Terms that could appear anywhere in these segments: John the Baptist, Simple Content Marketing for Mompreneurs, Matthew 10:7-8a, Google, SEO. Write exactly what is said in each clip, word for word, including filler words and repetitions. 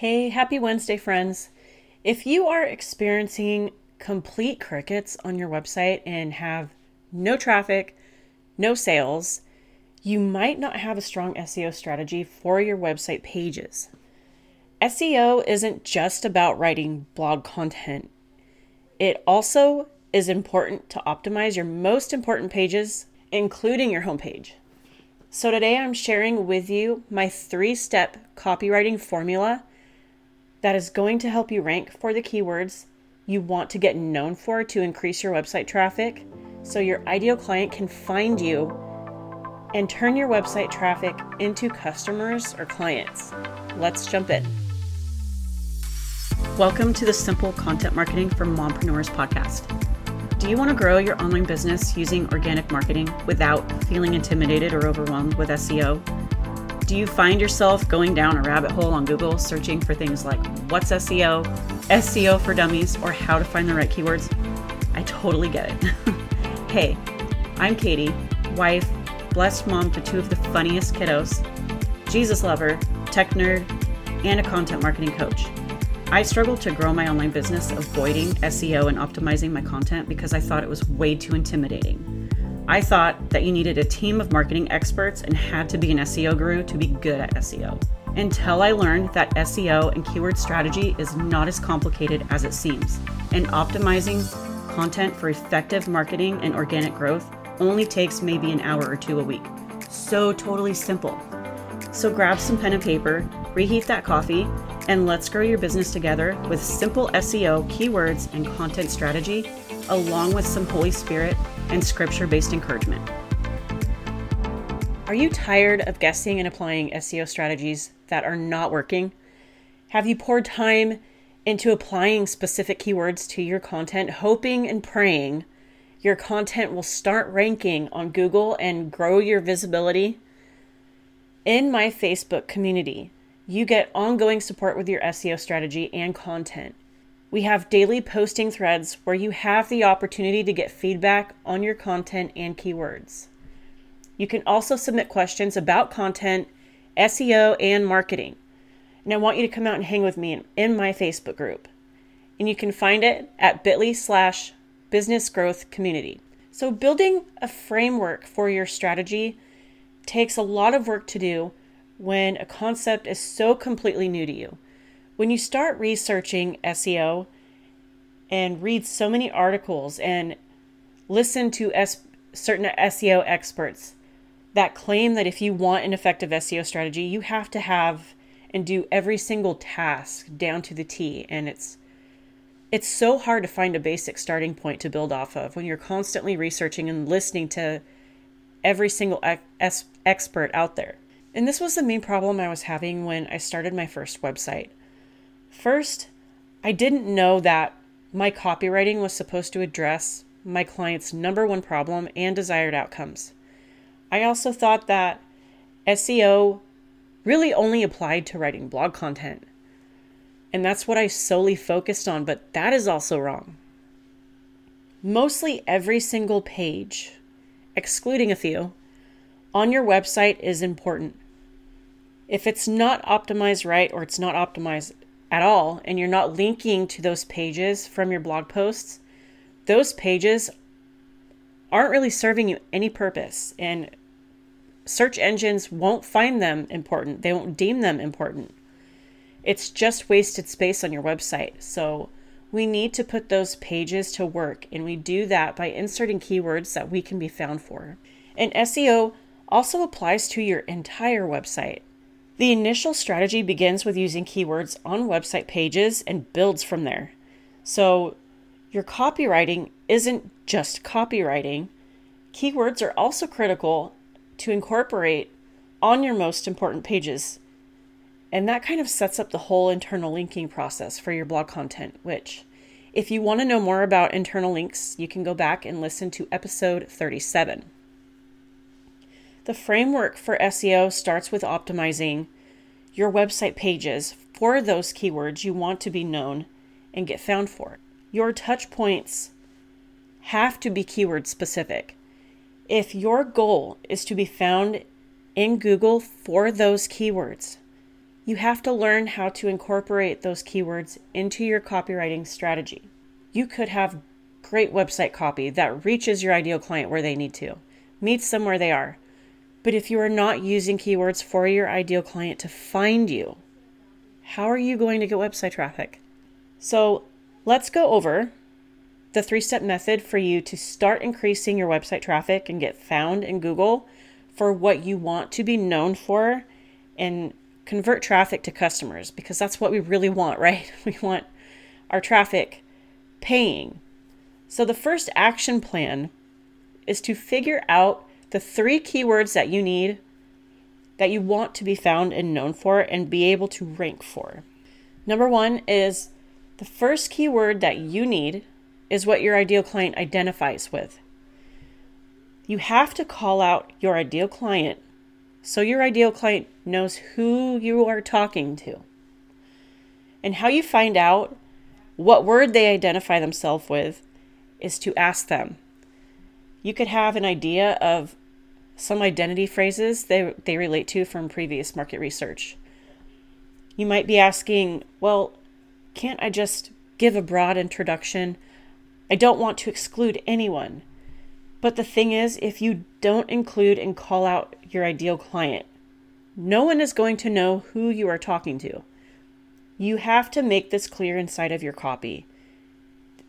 Hey, happy Wednesday, friends. If you are experiencing complete crickets on your website and have no traffic, no sales, you might not have a strong S E O strategy for your website pages. S E O isn't just about writing blog content. It also is important to optimize your most important pages, including your homepage. So today I'm sharing with you my three-step copywriting formula that is going to help you rank for the keywords you want to get known for to increase your website traffic so your ideal client can find you and turn your website traffic into customers or clients. Let's jump in. Welcome to the Simple Content Marketing for Mompreneurs podcast. Do you want to grow your online business using organic marketing without feeling intimidated or overwhelmed with S E O? Do you find yourself going down a rabbit hole on Google searching for things like what's S E O, S E O for dummies, or how to find the right keywords? I totally get it. Hey, I'm Katie, wife, blessed mom to two of the funniest kiddos, Jesus lover, tech nerd, and a content marketing coach. I struggled to grow my online business avoiding S E O and optimizing my content because I thought it was way too intimidating. I thought that you needed a team of marketing experts and had to be an S E O guru to be good at S E O. Until I learned that S E O and keyword strategy is not as complicated as it seems, and optimizing content for effective marketing and organic growth only takes maybe an hour or two a week. So totally simple. So grab some pen and paper, reheat that coffee, and let's grow your business together with simple S E O, keywords, and content strategy, along with some Holy Spirit and scripture-based encouragement. Are you tired of guessing and applying S E O strategies that are not working? Have you poured time into applying specific keywords to your content, hoping and praying your content will start ranking on Google and grow your visibility? In my Facebook community, you get ongoing support with your S E O strategy and content. We have daily posting threads where you have the opportunity to get feedback on your content and keywords. You can also submit questions about content, S E O, and marketing. And I want you to come out and hang with me in my Facebook group. And you can find it at bit.ly slash business growth community. So building a framework for your strategy takes a lot of work to do when a concept is so completely new to you. When you start researching S E O and read so many articles and listen to S- certain S E O experts that claim that if you want an effective S E O strategy, you have to have and do every single task down to the T. And it's it's so hard to find a basic starting point to build off of when you're constantly researching and listening to every single ex- expert out there. And this was the main problem I was having when I started my first website. First, I didn't know that my copywriting was supposed to address my client's number one problem and desired outcomes. I also thought that S E O really only applied to writing blog content, and that's what I solely focused on, but that is also wrong. Mostly every single page, excluding a few, on your website is important. If it's not optimized right or it's not optimized at all, and you're not linking to those pages from your blog posts, those pages aren't really serving you any purpose, and search engines won't find them important. They won't deem them important. It's just wasted space on your website. So we need to put those pages to work, and we do that by inserting keywords that we can be found for. And S E O also applies to your entire website. The initial strategy begins with using keywords on website pages and builds from there. So your copywriting isn't just copywriting. Keywords are also critical to incorporate on your most important pages. And that kind of sets up the whole internal linking process for your blog content, which if you want to know more about internal links, you can go back and listen to episode thirty-seven. The framework for S E O starts with optimizing your website pages for those keywords you want to be known and get found for. Your touch points have to be keyword specific. If your goal is to be found in Google for those keywords, you have to learn how to incorporate those keywords into your copywriting strategy. You could have great website copy that reaches your ideal client where they need to, meets them where they are. But if you are not using keywords for your ideal client to find you, how are you going to get website traffic? So let's go over the three-step method for you to start increasing your website traffic and get found in Google for what you want to be known for and convert traffic to customers, because that's what we really want, right? We want our traffic paying. So the first action plan is to figure out the three keywords that you need, that you want to be found and known for and be able to rank for. Number one is the first keyword that you need is what your ideal client identifies with. You have to call out your ideal client so your ideal client knows who you are talking to. And how you find out what word they identify themselves with is to ask them. You could have an idea of some identity phrases they, they relate to from previous market research. You might be asking, well, can't I just give a broad introduction? I don't want to exclude anyone. But the thing is, if you don't include and call out your ideal client, no one is going to know who you are talking to. You have to make this clear inside of your copy.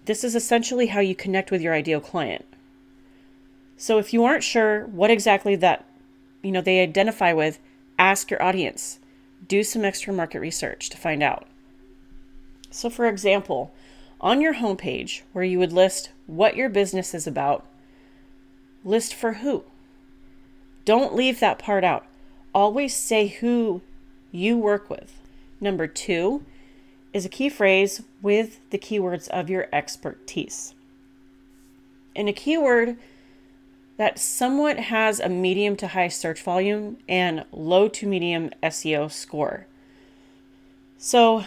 This is essentially how you connect with your ideal client. So if you aren't sure what exactly that, you know, they identify with, ask your audience. Do some extra market research to find out. So for example, on your homepage where you would list what your business is about, list for who. Don't leave that part out. Always say who you work with. Number two is a key phrase with the keywords of your expertise. And a keyword that somewhat has a medium to high search volume and low to medium S E O score. So,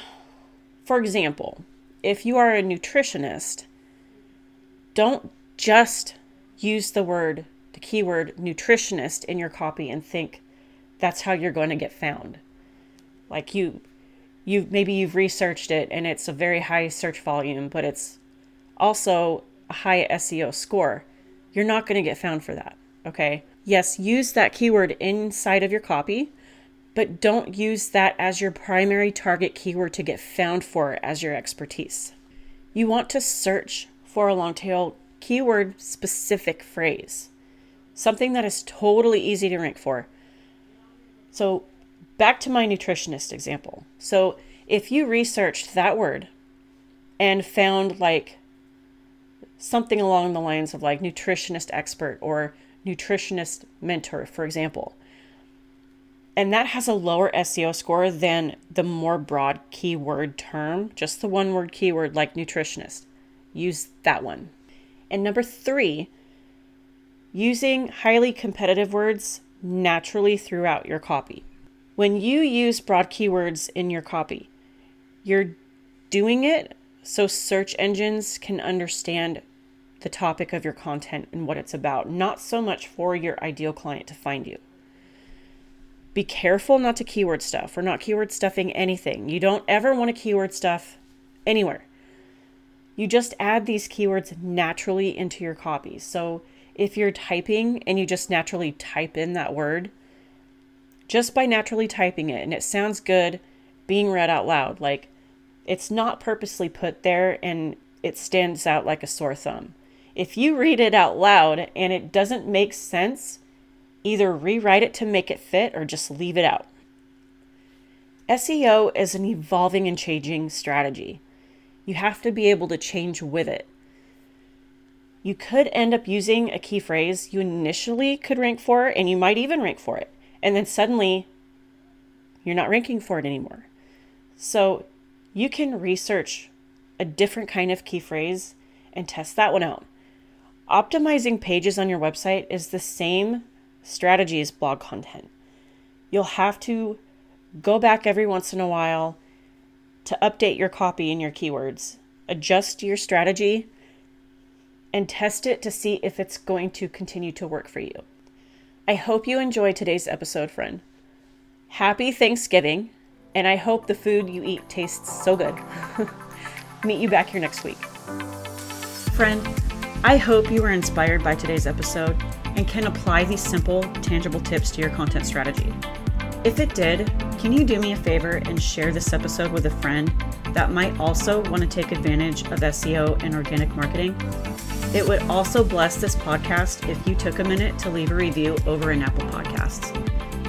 for example, if you are a nutritionist, don't just use the word, the keyword nutritionist in your copy and think that's how you're going to get found. Like you, you maybe you've researched it and it's a very high search volume, but it's also a high S E O score. You're not going to get found for that, okay? Yes, use that keyword inside of your copy, but don't use that as your primary target keyword to get found for as your expertise. You want to search for a long tail keyword specific phrase, something that is totally easy to rank for. So back to my nutritionist example. So if you researched that word and found like something along the lines of like nutritionist expert or nutritionist mentor, for example. And that has a lower S E O score than the more broad keyword term, just the one word keyword like nutritionist. Use that one. And number three, using highly competitive words naturally throughout your copy. When you use broad keywords in your copy, you're doing it so search engines can understand the topic of your content and what it's about, not so much for your ideal client to find you. Be careful not to keyword stuff. We're not keyword stuffing anything. You don't ever want to keyword stuff anywhere. You just add these keywords naturally into your copy. So if you're typing and you just naturally type in that word, just by naturally typing it and it sounds good being read out loud, like it's not purposely put there and it stands out like a sore thumb. If you read it out loud and it doesn't make sense, either rewrite it to make it fit or just leave it out. S E O is an evolving and changing strategy. You have to be able to change with it. You could end up using a key phrase you initially could rank for, and you might even rank for it. And then suddenly you're not ranking for it anymore. So you can research a different kind of key phrase and test that one out. Optimizing pages on your website is the same strategy as blog content. You'll have to go back every once in a while to update your copy and your keywords, adjust your strategy, and test it to see if it's going to continue to work for you. I hope you enjoyed today's episode, friend. Happy Thanksgiving. and I hope the food you eat tastes so good. Meet you back here next week. Friend, I hope you were inspired by today's episode and can apply these simple, tangible tips to your content strategy. If it did, can you do me a favor and share this episode with a friend that might also want to take advantage of S E O and organic marketing? It would also bless this podcast if you took a minute to leave a review over in Apple Podcasts.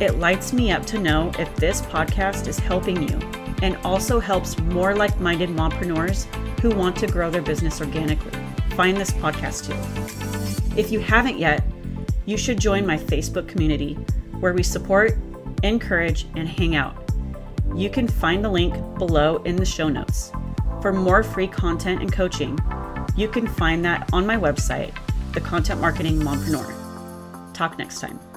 It lights me up to know if this podcast is helping you and also helps more like-minded mompreneurs who want to grow their business organically find this podcast too. If you haven't yet, you should join my Facebook community where we support, encourage, and hang out. You can find the link below in the show notes. For more free content and coaching, you can find that on my website, The Content Marketing Mompreneur. Talk next time.